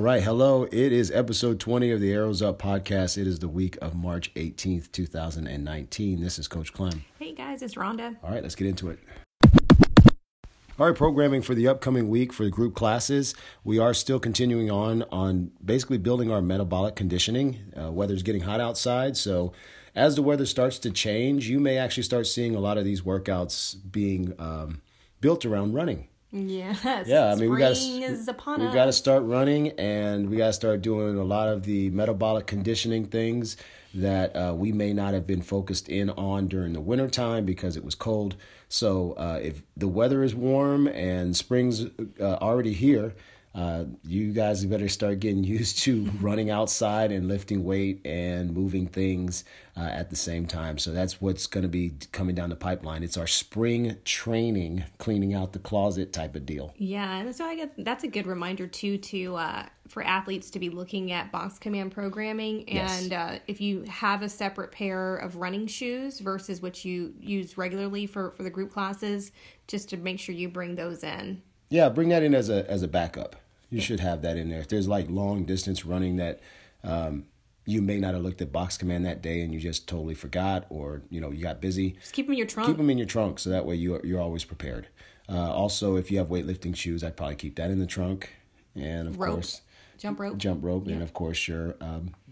All right. Hello. It is episode 20 of the Arrows Up podcast. It is the week of March 18th, 2019. This is Coach Klein. Hey guys, it's Rhonda. All right, let's get into it. All right, programming for the upcoming week for the group classes. We are still continuing on basically building our metabolic conditioning. Weather's getting hot outside, so as the weather starts to change, you may actually start seeing a lot of these workouts being built around running. Yes. Yeah, I mean, we got to start running, and we got to start doing a lot of the metabolic conditioning things that we may not have been focused in on during the wintertime because it was cold. So if the weather is warm and spring's already here, you guys better start getting used to running outside and lifting weight and moving things at the same time. So that's what's going to be coming down the pipeline. It's our spring training, cleaning out the closet type of deal. Yeah, and so I guess that's a good reminder too to for athletes to be looking at Box Command programming. And yes, if you have a separate pair of running shoes versus what you use regularly for the group classes, just to make sure you bring those in. Yeah, bring that in as a backup. You should have that in there. If there's like long distance running that you may not have looked at Box Command that day and you just totally forgot, or you got busy, just keep them in your trunk. Keep them in your trunk, so that way you're always prepared. Also, if you have weightlifting shoes, I'd probably keep that in the trunk, and of course, jump rope, yeah. And of course your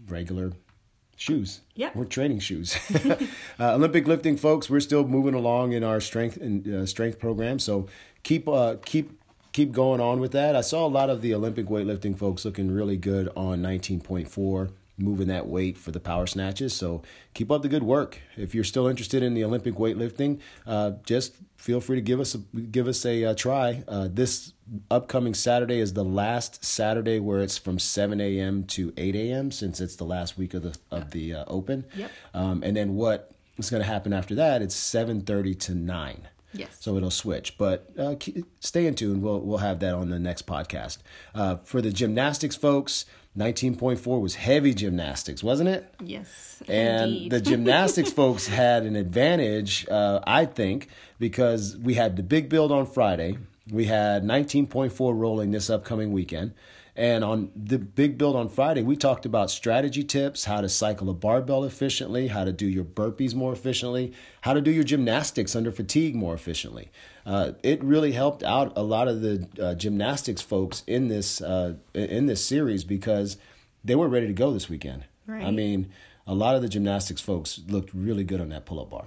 regular shoes. Yep. We're training shoes. Olympic lifting, folks. We're still moving along in our strength and strength program, so keep going on with that. I saw a lot of the Olympic weightlifting folks looking really good on 19.4, moving that weight for the power snatches. So keep up the good work. If you're still interested in the Olympic weightlifting, just feel free to give us a try. This upcoming Saturday is the last Saturday where it's from 7 a.m. to 8 a.m. since it's the last week of the Open. Yep. And then what is going to happen after that, it's 7:30 to 9. Yes. So it'll switch, but stay in tune. We'll have that on the next podcast. For the gymnastics folks, 19.4 was heavy gymnastics, wasn't it? Yes, and indeed. The gymnastics folks had an advantage, I think, because we had the big build on Friday. We had 19.4 rolling this upcoming weekend. And on the big build on Friday, we talked about strategy tips, how to cycle a barbell efficiently, how to do your burpees more efficiently, how to do your gymnastics under fatigue more efficiently. It really helped out a lot of the gymnastics folks in this series because they were ready to go this weekend. Right. I mean, a lot of the gymnastics folks looked really good on that pull-up bar,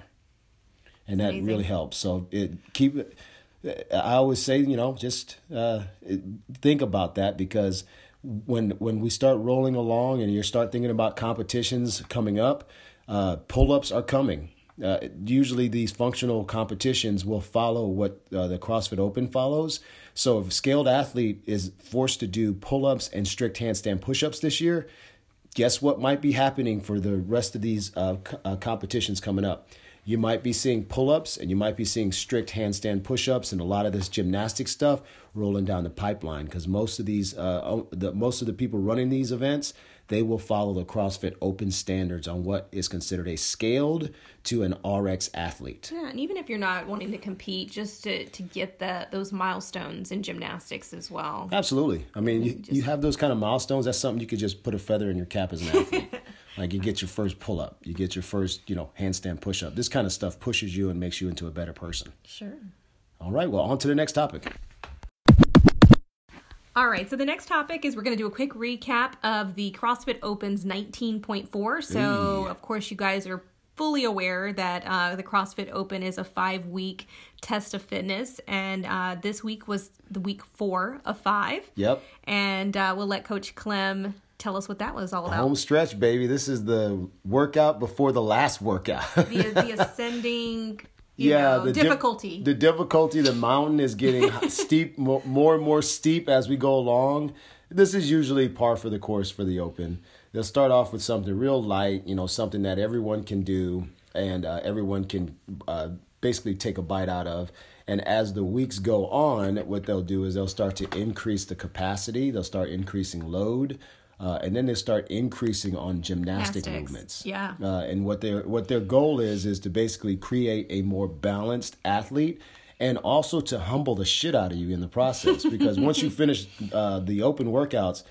and that amazing. Really helped. So I always say, just think about that, because when we start rolling along and you start thinking about competitions coming up, pull-ups are coming. Usually these functional competitions will follow what the CrossFit Open follows. So if a scaled athlete is forced to do pull-ups and strict handstand push-ups this year, guess what might be happening for the rest of these competitions coming up? You might be seeing pull-ups and you might be seeing strict handstand push-ups and a lot of this gymnastic stuff rolling down the pipeline, because most of the people running these events, they will follow the CrossFit Open standards on what is considered a scaled to an RX athlete. Yeah, and even if you're not wanting to compete, just to get those milestones in gymnastics as well. Absolutely. I mean, you have those kind of milestones. That's something you could just put a feather in your cap as an athlete. Like, you get your first pull-up, you get your first, handstand push-up. This kind of stuff pushes you and makes you into a better person. Sure. All right, well, on to the next topic. All right, so the next topic is we're going to do a quick recap of the CrossFit Open's 19.4. So, of course, you guys are fully aware that the CrossFit Open is a 5-week test of fitness, and this week was the week 4 of 5. Yep. And we'll let Coach Clem tell us what that was all about. Home stretch, baby. This is the workout before the last workout. the ascending, the difficulty. The mountain is getting steep, more and more steep as we go along. This is usually par for the course for the Open. They'll start off with something real light, something that everyone can do and everyone can basically take a bite out of. And as the weeks go on, what they'll do is they'll start to increase the capacity. They'll start increasing load. And then they start increasing on gymnastics movements. Yeah. And what their goal is to basically create a more balanced athlete, and also to humble the shit out of you in the process. Because once you finish the Open workouts,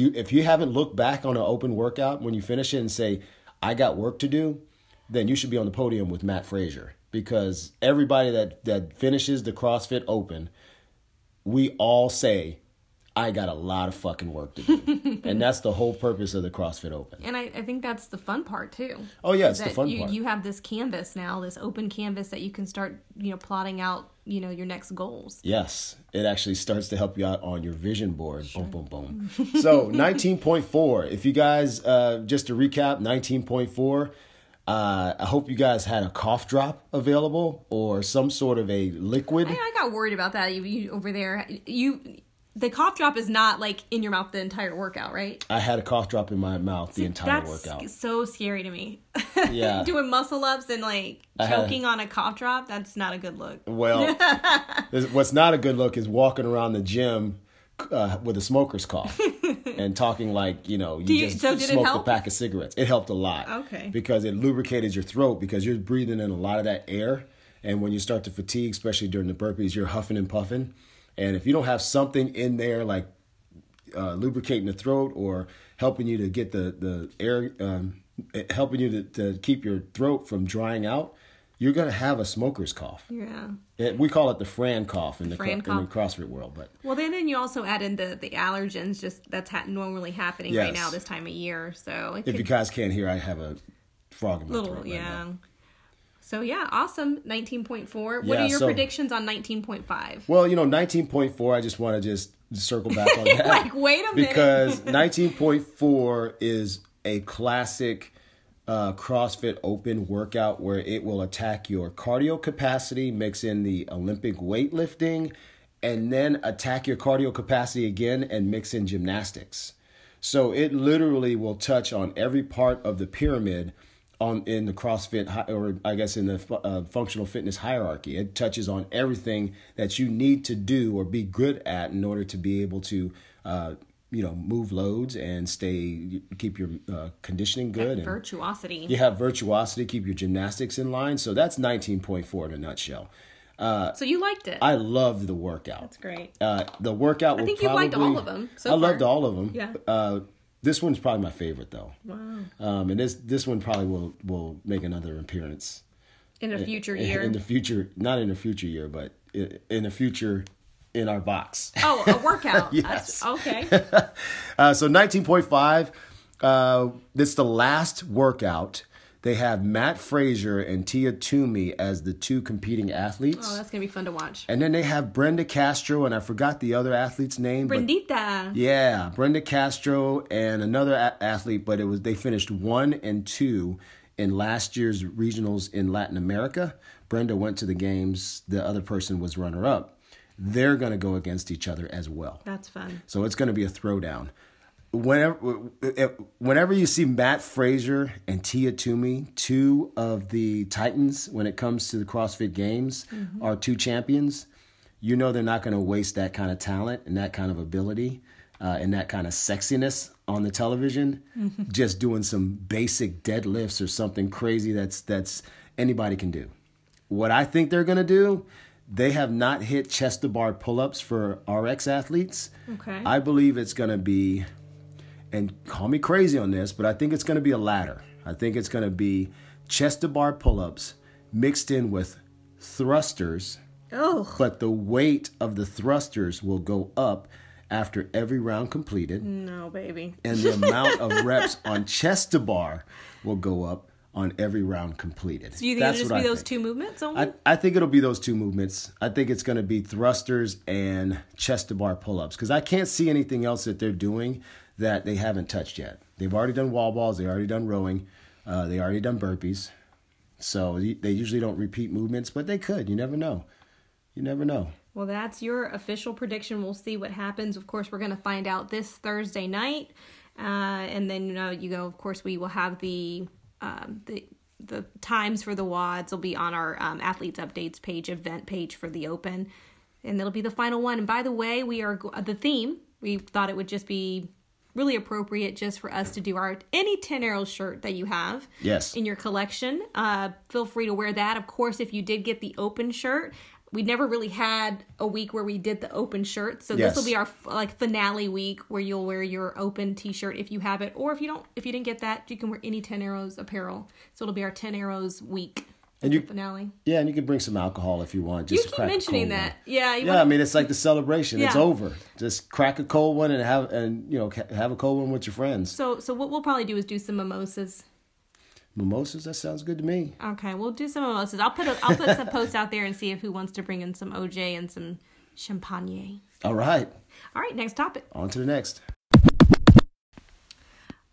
If you haven't looked back on an open workout when you finish it and say, I got work to do, then you should be on the podium with Mat Fraser. Because everybody that finishes the CrossFit Open, we all say, I got a lot of fucking work to do. And that's the whole purpose of the CrossFit Open. And I think that's the fun part, too. Oh, yeah, it's the fun part. You have this canvas now, this open canvas that you can start, plotting out, your next goals. Yes. It actually starts to help you out on your vision board. Sure. Boom, boom, boom. So 19.4. If you guys, just to recap, 19.4. I hope you guys had a cough drop available or some sort of a liquid. I got worried about that over there. The cough drop is not like in your mouth the entire workout, right? I had a cough drop in my mouth the entire workout. That's so scary to me. Yeah. Doing muscle ups and choking on a cough drop, that's not a good look. Well, what's not a good look is walking around the gym with a smoker's cough and talking smoked a pack of cigarettes. It helped a lot. Okay. Because it lubricated your throat because you're breathing in a lot of that air. And when you start to fatigue, especially during the burpees, you're huffing and puffing. And if you don't have something in there like lubricating the throat or helping you to get the air, helping you to keep your throat from drying out, you're going to have a smoker's cough. Yeah. We call it the Fran cough in the CrossFit world. But well, then you also add in the allergens, just that's normally happening right now this time of year. So if you guys can't hear, I have a frog in my throat right now. So, yeah, awesome, 19.4. What are your predictions on 19.5? Well, 19.4, I just want to just circle back on that. Wait a minute. Because 19.4 is a classic CrossFit Open workout where it will attack your cardio capacity, mix in the Olympic weightlifting, and then attack your cardio capacity again and mix in gymnastics. So it literally will touch on every part of the pyramid in the CrossFit, or I guess in the functional fitness hierarchy. It touches on everything that you need to do or be good at in order to be able to, move loads and keep your conditioning good. And virtuosity. You have virtuosity, keep your gymnastics in line. So that's 19.4 in a nutshell. So you liked it. I loved the workout. That's great. The workout. I think you liked all of them. So I loved all of them. Yeah. This one's probably my favorite, though. Wow. And this one probably will make another appearance. In a future year? In the future. Not in a future year, but in a future in our box. Oh, a workout. Yes. Okay. So 19.5, this is the last workout. They have Mat Fraser and Tia Toomey as the two competing athletes. Oh, that's going to be fun to watch. And then they have Brenda Castro, and I forgot the other athlete's name. Brendita. Yeah, Brenda Castro and another athlete, but they finished 1 and 2 in last year's regionals in Latin America. Brenda went to the games. The other person was runner-up. They're going to go against each other as well. That's fun. So it's going to be a throwdown. Whenever you see Mat Fraser and Tia Toomey, two of the titans when it comes to the CrossFit Games, mm-hmm. are two champions, they're not going to waste that kind of talent and that kind of ability and that kind of sexiness on the television, mm-hmm. just doing some basic deadlifts or something crazy that's anybody can do. What I think they're going to do, they have not hit chest-to-bar pull-ups for RX athletes. Okay. I believe it's going to be... And call me crazy on this, but I think it's going to be a ladder. I think it's going to be chest-to-bar pull-ups mixed in with thrusters. Oh. But the weight of the thrusters will go up after every round completed. No, baby. And the amount of reps on chest-to-bar will go up on every round completed. So you think it'll just be those two movements only? I think it'll be those two movements. I think it's going to be thrusters and chest-to-bar pull-ups because I can't see anything else that they're doing that they haven't touched yet. They've already done wall balls. They've already done rowing. They already done burpees. So they usually don't repeat movements, but they could. You never know. You never know. Well, that's your official prediction. We'll see what happens. Of course, we're going to find out this Thursday night. And then, of course, we will have the times for the WODs will be on our Athletes Updates page, event page for the Open. And that'll be the final one. And by the way, the theme, we thought it would just be really appropriate just for us to do any 10 Arrows shirt that you have in your collection. Feel free to wear that. Of course, if you did get the Open shirt, we never really had a week where we did the open shirt. So yes. This will be our finale week where you'll wear your open t-shirt if you have it. Or if you don't, if you didn't get that, you can wear any 10 Arrows apparel. So it'll be our 10 Arrows week. And you finale. Yeah, and you can bring some alcohol if you want. Just you keep mentioning that. One. Yeah. I mean, it's like the celebration. Yeah. It's over. Just crack a cold one and have a cold one with your friends. So what we'll probably do is do some mimosas. Mimosas? That sounds good to me. Okay, we'll do some mimosas. I'll put some posts out there and see if who wants to bring in some OJ and some champagne. All right, next topic. On to the next.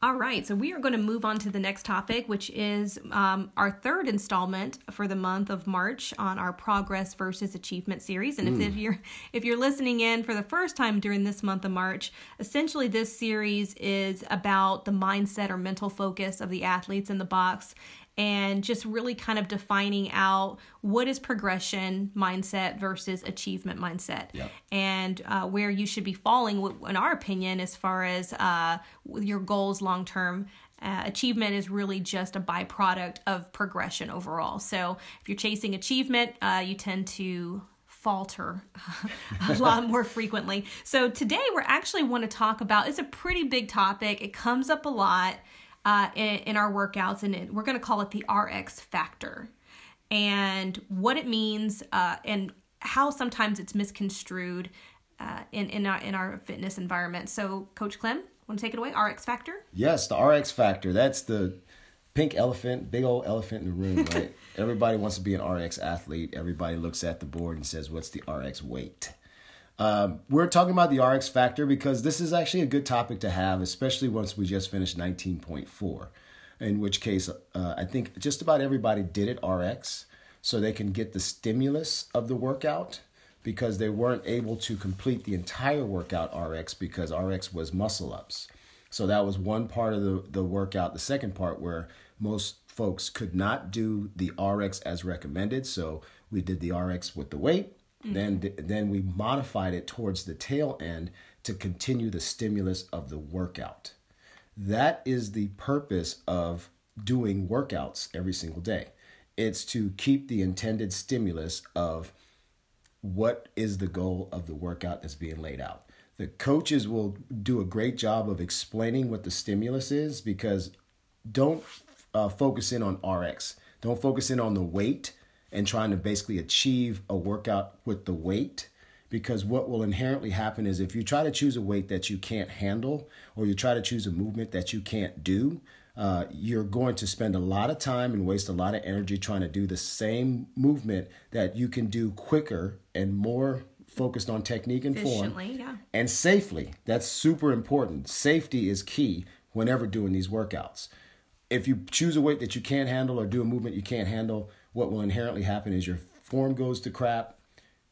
All right, so we are going to move on to the next topic, which is our third installment for the month of March on our Progress versus Achievement series. And if you're listening in for the first time during this month of March, essentially this series is about the mindset or mental focus of the athletes in the box and just really kind of defining out what is progression mindset versus achievement mindset. Yep. And where you should be falling, in our opinion, as far as your goals long-term. Achievement is really just a byproduct of progression overall. So if you're chasing achievement, you tend to falter a lot more frequently. So today we actually want to talk about, it's a pretty big topic. It comes up a lot. In our workouts, and we're going to call it the RX factor, and what it means, and how sometimes it's misconstrued in our fitness environment. So, Coach Clem, want to take it away? RX factor? Yes, the RX factor. That's the pink elephant, big old elephant in the room, right? Everybody wants to be an RX athlete. Everybody looks at the board and says, "What's the RX weight?" We're talking about the RX factor because this is actually a good topic to have, especially once we just finished 19.4, in which case I think just about everybody did it RX so they can get the stimulus of the workout because they weren't able to complete the entire workout RX because RX was muscle ups. So that was one part of the workout. The second part where most folks could not do the RX as recommended. So we did the RX with the weight. Then we modified it towards the tail end to continue the stimulus of the workout. That is the purpose of doing workouts every single day. It's to keep the intended stimulus of what is the goal of the workout that's being laid out. The coaches will do a great job of explaining what the stimulus is because don't focus in on RX. Don't focus in on the weight and trying to basically achieve a workout with the weight, because what will inherently happen is if you try to choose a weight that you can't handle or you try to choose a movement that you can't do, you're going to spend a lot of time and waste a lot of energy trying to do the same movement that you can do quicker and more focused on technique and form. Yeah. And safely. That's super important. Safety is key whenever doing these workouts. If you choose a weight that you can't handle or do a movement you can't handle, what will inherently happen is your form goes to crap,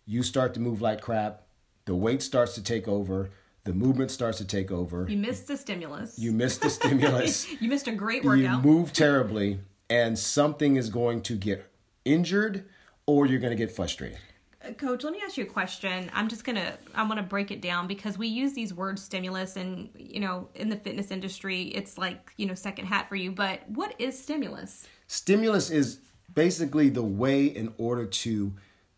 you start to move like crap, the weight starts to take over, the movement starts to take over. You missed the stimulus. You missed a great workout. You move terribly, and something is going to get injured or you're going to get frustrated. Coach, let me ask you a question. I want to break it down because we use these words stimulus and, in the fitness industry, it's like, second hat for you. But what is stimulus? Stimulus is basically the way in order to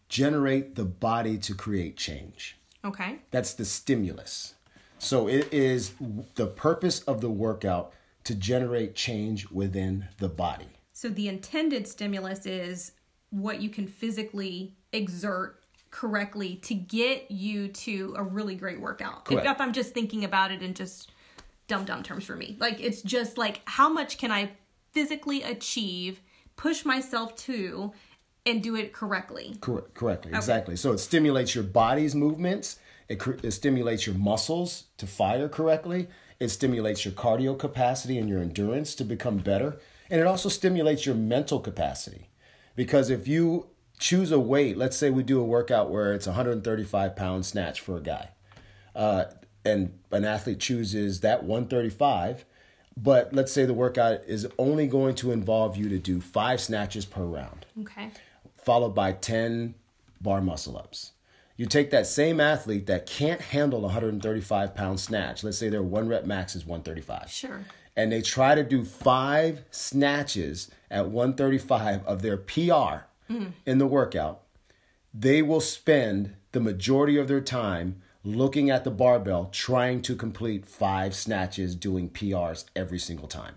generate the body to create change. Okay. That's the stimulus. So it is the purpose of the workout to generate change within the body. So the intended stimulus is what you can physically exert correctly to get you to a really great workout. If I'm just thinking about it in just dumb terms for me. Like it's just like how much can I physically achieve, push myself to, and do it correctly. Correctly, okay. Exactly. So it stimulates your body's movements. It stimulates your muscles to fire correctly. It stimulates your cardio capacity and your endurance to become better. And it also stimulates your mental capacity. Because if you choose a weight, let's say we do a workout where it's 135-pound snatch for a guy. And an athlete chooses that 135. But let's say the workout is only going to involve you to do 5 snatches per round. Okay. Followed by 10 bar muscle-ups. You take that same athlete that can't handle a 135-pound snatch. Let's say their one rep max is 135. Sure. And they try to do 5 snatches at 135 of their PR in the workout. they will spend the majority of their time looking at the barbell, trying to complete 5 snatches, doing PRs every single time.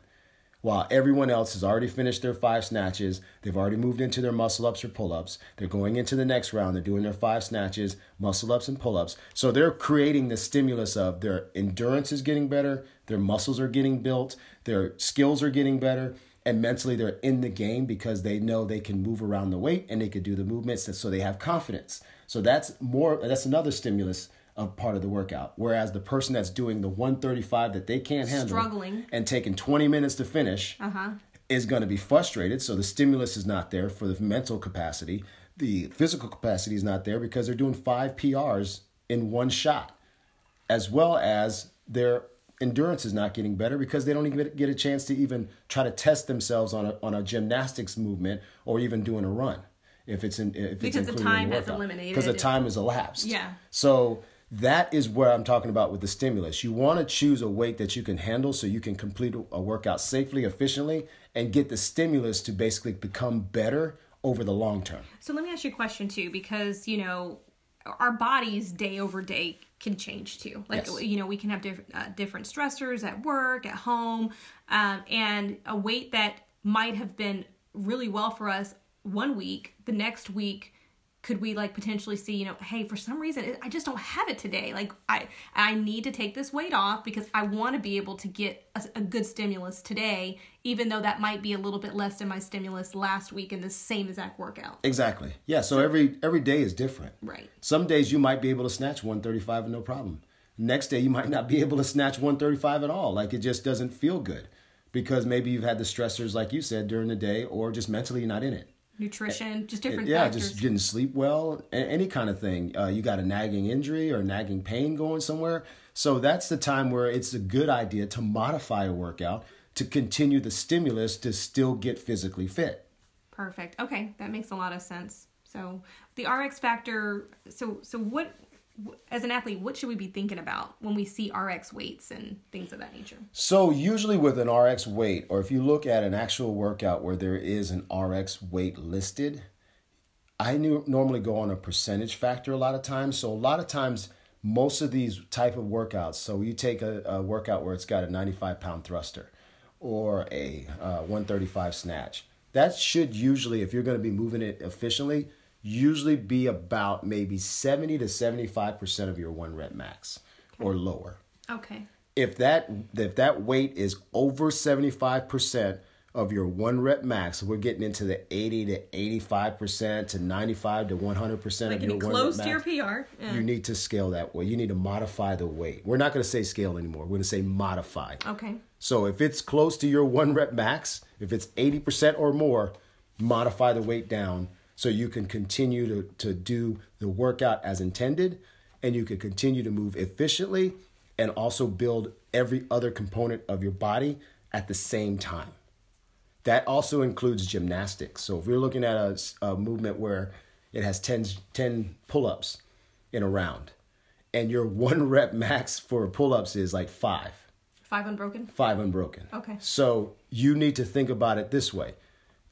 While everyone else has already finished their 5 snatches, they've already moved into their muscle-ups or pull-ups, they're going into the next round, they're doing their 5 snatches, muscle-ups and pull-ups. So they're creating the stimulus of their endurance is getting better, their muscles are getting built, their skills are getting better, and mentally they're in the game because they know they can move around the weight and they can do the movements, so they have confidence. So that's another stimulus of part of the workout. Whereas the person that's doing the 135 that they can't handle, struggling, and taking 20 minutes to finish, is going to be frustrated. So the stimulus is not there for the mental capacity. The physical capacity is not there because they're doing 5 PRs in one shot, as well as their endurance is not getting better because they don't even get a chance to even try to test themselves on a gymnastics movement or even doing a run because the time is eliminated, because the time is elapsed. Yeah. So that is where I'm talking about with the stimulus. You want to choose a weight that you can handle so you can complete a workout safely, efficiently, and get the stimulus to basically become better over the long term. So let me ask you a question too, because, our bodies day over day can change too. Yes. We can have different stressors at work, at home, and a weight that might have been really well for us one week, the next week, could we potentially see, hey, for some reason, I just don't have it today. I need to take this weight off because I want to be able to get a good stimulus today, even though that might be a little bit less than my stimulus last week in the same exact workout. Exactly. Yeah. So every day is different. Right. Some days you might be able to snatch 135 and no problem. Next day you might not be able to snatch 135 at all. It just doesn't feel good because maybe you've had the stressors, like you said, during the day, or just mentally you're not in it. Nutrition, just different factors. Yeah, just didn't sleep well, any kind of thing. You got a nagging injury or nagging pain going somewhere. So that's the time where it's a good idea to modify a workout to continue the stimulus to still get physically fit. Perfect. Okay, that makes a lot of sense. So the RX factor, so what, as an athlete, what should we be thinking about when we see RX weights and things of that nature? So usually with an RX weight, or if you look at an actual workout where there is an RX weight listed, I normally go on a percentage factor a lot of times. So a lot of times, most of these type of workouts, so you take a workout where it's got a 95-pound thruster or a 135 snatch. That should usually, if you're going to be moving it efficiently, usually be about maybe 70 to 75% of your 1 rep max, okay, or lower. Okay. If that weight is over 75% of your 1 rep max, we're getting into the 80 to 85% to 95 to 100% of your 1 rep max. Close to your PR. Yeah. You need to scale that way. You need to modify the weight. We're not going to say scale anymore. We're going to say modify. Okay. So if it's close to your 1 rep max, if it's 80% or more, modify the weight down, so you can continue to do the workout as intended, and you can continue to move efficiently and also build every other component of your body at the same time. That also includes gymnastics. So if you're looking at a movement where it has 10 pull-ups in a round, and your 1 rep max for pull-ups is 5. 5 unbroken? 5 unbroken. Okay. So you need to think about it this way.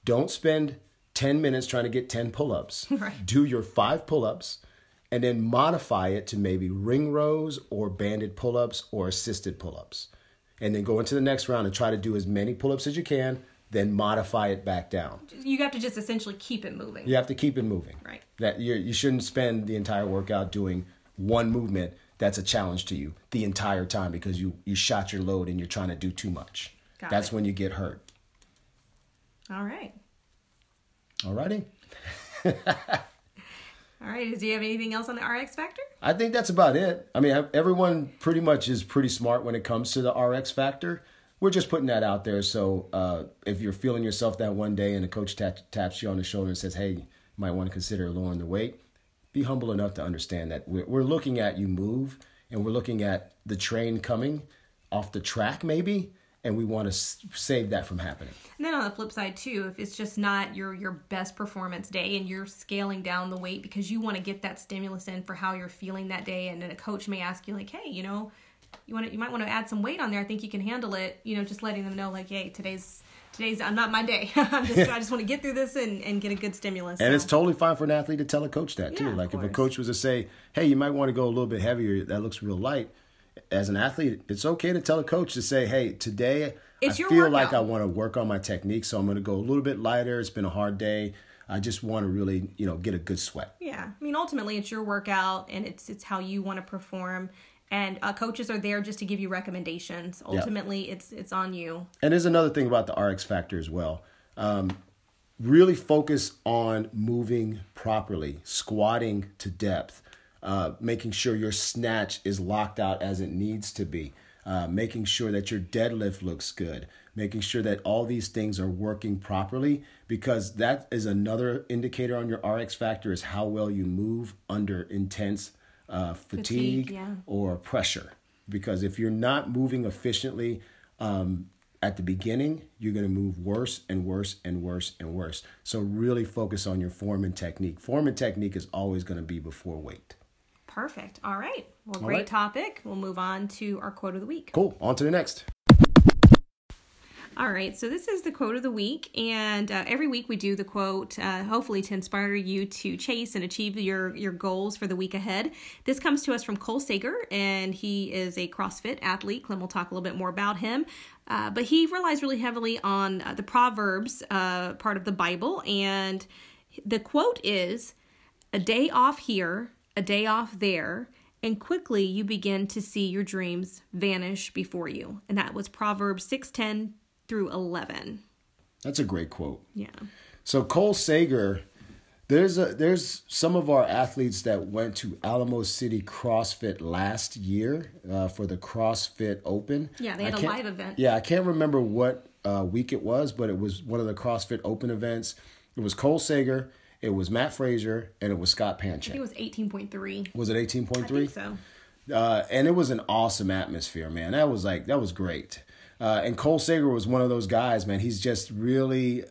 Don't spend 10 minutes trying to get 10 pull-ups. Right. Do your 5 pull-ups and then modify it to maybe ring rows or banded pull-ups or assisted pull-ups. And then go into the next round and try to do as many pull-ups as you can, then modify it back down. You have to just essentially keep it moving. You have to keep it moving. Right. That you shouldn't spend the entire workout doing one movement that's a challenge to you the entire time because you shot your load and you're trying to do too much. That's when you get hurt. All right. Alrighty. All right. Do you have anything else on the RX factor? I think that's about it. I mean, everyone pretty much is pretty smart when it comes to the RX factor. We're just putting that out there. So if you're feeling yourself that one day and the coach taps you on the shoulder and says, hey, you might want to consider lowering the weight, be humble enough to understand that we're looking at you move, and we're looking at the train coming off the track maybe. And we want to save that from happening. And then on the flip side too, if it's just not your best performance day and you're scaling down the weight because you want to get that stimulus in for how you're feeling that day, and then a coach may ask you hey, you might want to add some weight on there. I think you can handle it. Just letting them know hey, today's today's not my day. I just want to get through this and get a good stimulus. And so. It's totally fine for an athlete to tell a coach that, too. Like, if a coach was to say, hey, you might want to go a little bit heavier, that looks real light. As an athlete, it's okay to tell a coach to say, hey, today I feel like I want to work on my technique, so I'm going to go a little bit lighter. It's been a hard day. I just want to really, get a good sweat. Yeah. I mean, ultimately, it's your workout, and it's how you want to perform. And coaches are there just to give you recommendations. Ultimately, it's on you. And there's another thing about the RX factor as well. Really focus on moving properly, squatting to depth, making sure your snatch is locked out as it needs to be, making sure that your deadlift looks good, making sure that all these things are working properly, because that is another indicator on your RX factor is how well you move under intense fatigue or pressure. Because if you're not moving efficiently at the beginning, you're going to move worse and worse and worse and worse. So really focus on your form and technique. Form and technique is always going to be before weight. Perfect. All right. Well, great topic. We'll move on to our quote of the week. Cool. On to the next. All right, so this is the quote of the week, and every week we do the quote, hopefully to inspire you to chase and achieve your goals for the week ahead. This comes to us from Cole Sager, and he is a CrossFit athlete. Clem will talk a little bit more about him, but he relies really heavily on the Proverbs part of the Bible, and the quote is, "A day off here, a day off there, and quickly you begin to see your dreams vanish before you." And that was Proverbs 6:10 through 11. That's a great quote. Yeah. So Cole Sager, there's some of our athletes that went to Alamo City CrossFit last year for the CrossFit Open. Yeah, they had a live event. Yeah, I can't remember what week it was, but it was one of the CrossFit Open events. It was Cole Sager, it was Mat Fraser, and it was Scott Panchik. I think it was 18.3. Was it 18.3? I think so. And it was an awesome atmosphere, man. That was great. And Cole Sager was one of those guys, man. He's just really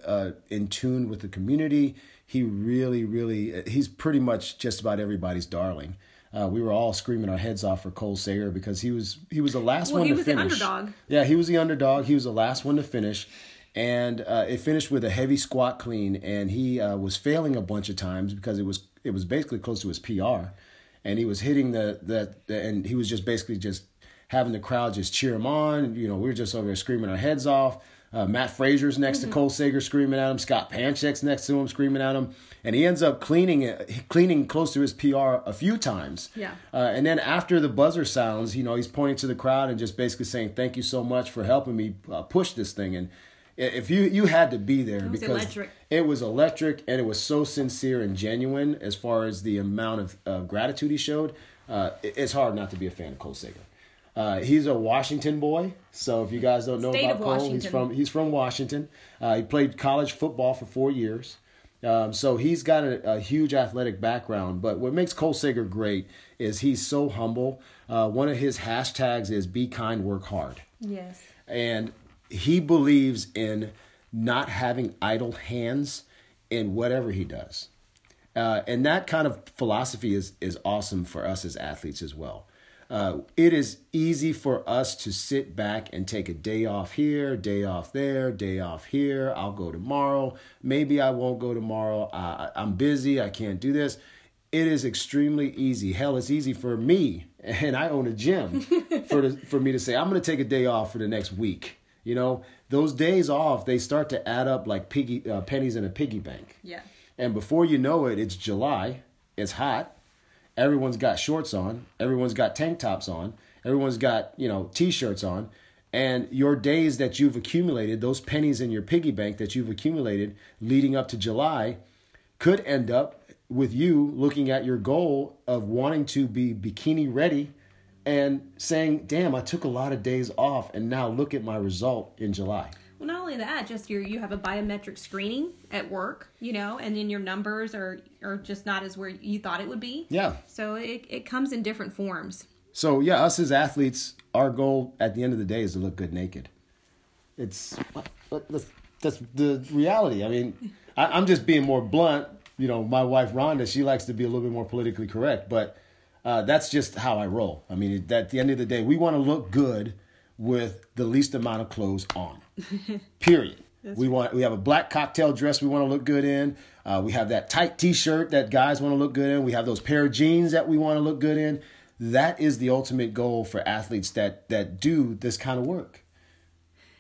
in tune with the community. He really, he's pretty much just about everybody's darling. We were all screaming our heads off for Cole Sager because he was the last one to finish. He was the underdog. Yeah, he was the underdog. He was the last one to finish. And it finished with a heavy squat clean. And he was failing a bunch of times because it was basically close to his PR. And he was hitting and he was just basically just having the crowd just cheer him on. We were just over there screaming our heads off. Mat Fraser's next to Cole Sager screaming at him. Scott Panchik's next to him screaming at him. And he ends up cleaning close to his PR a few times. Yeah. And then after the buzzer sounds, he's pointing to the crowd and just basically saying, "Thank you so much for helping me push this thing." And if you had to be there, because electric. It was electric, and it was so sincere and genuine as far as the amount of gratitude he showed. It's hard not to be a fan of Cole Sager. He's a Washington boy, so if you guys don't know about Cole, he's from Washington. He played college football for 4 years, so he's got a huge athletic background. But what makes Cole Sager great is he's so humble. One of his hashtags is "Be kind, work hard." Yes, and he believes in not having idle hands in whatever he does, and that kind of philosophy is awesome for us as athletes as well. It is easy for us to sit back and take a day off here, day off there, day off here. I'll go tomorrow. Maybe I won't go tomorrow. I'm busy. I can't do this. It is extremely easy. Hell, it's easy for me, and I own a gym, for me to say, I'm going to take a day off for the next week. Those days off, they start to add up like pennies in a piggy bank. Yeah. And before you know it, it's July. It's hot. Everyone's got shorts on. Everyone's got tank tops on. Everyone's got, T-shirts on. And your days that you've accumulated, those pennies in your piggy bank that you've accumulated leading up to July, could end up with you looking at your goal of wanting to be bikini ready and saying, "Damn, I took a lot of days off, and now look at my result in July." Well, not only that, just you have a biometric screening at work, and then your numbers are just not as where you thought it would be. Yeah. So it comes in different forms. So yeah, us as athletes, our goal at the end of the day is to look good naked. It's that's the reality. I mean, I'm just being more blunt. My wife Rhonda, she likes to be a little bit more politically correct, but that's just how I roll. I mean, at the end of the day, we want to look good with the least amount of clothes on. Period. We have a black cocktail dress we want to look good in. We have that tight T-shirt that guys want to look good in. We have those pair of jeans that we want to look good in. That is the ultimate goal for athletes that do this kind of work.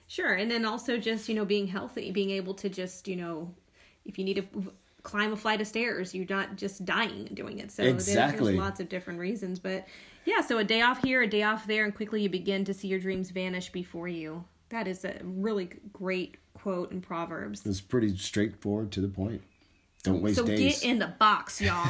Sure. And then also just, being healthy, being able to just, if you need to climb a flight of stairs, you're not just dying doing it. So exactly. There's lots of different reasons. But yeah, so a day off here, a day off there, and quickly you begin to see your dreams vanish before you. That is a really great quote in Proverbs. It's pretty straightforward to the point. Don't waste days. So get in the box, y'all.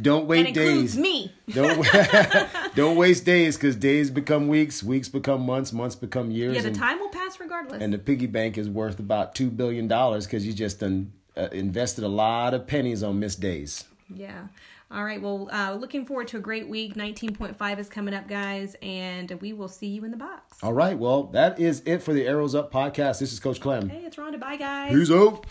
Don't wait days. That includes me. Don't waste days, because days become weeks, weeks become months, months become years. Yeah, the time will pass regardless. And the piggy bank is worth about $2 billion because you just invested a lot of pennies on missed days. Yeah. All right. Well, looking forward to a great week. 19.5 is coming up, guys, and we will see you in the box. All right. Well, that is it for the Arrows Up podcast. This is Coach Clem. Hey, it's Rhonda. Bye, guys. Peace out.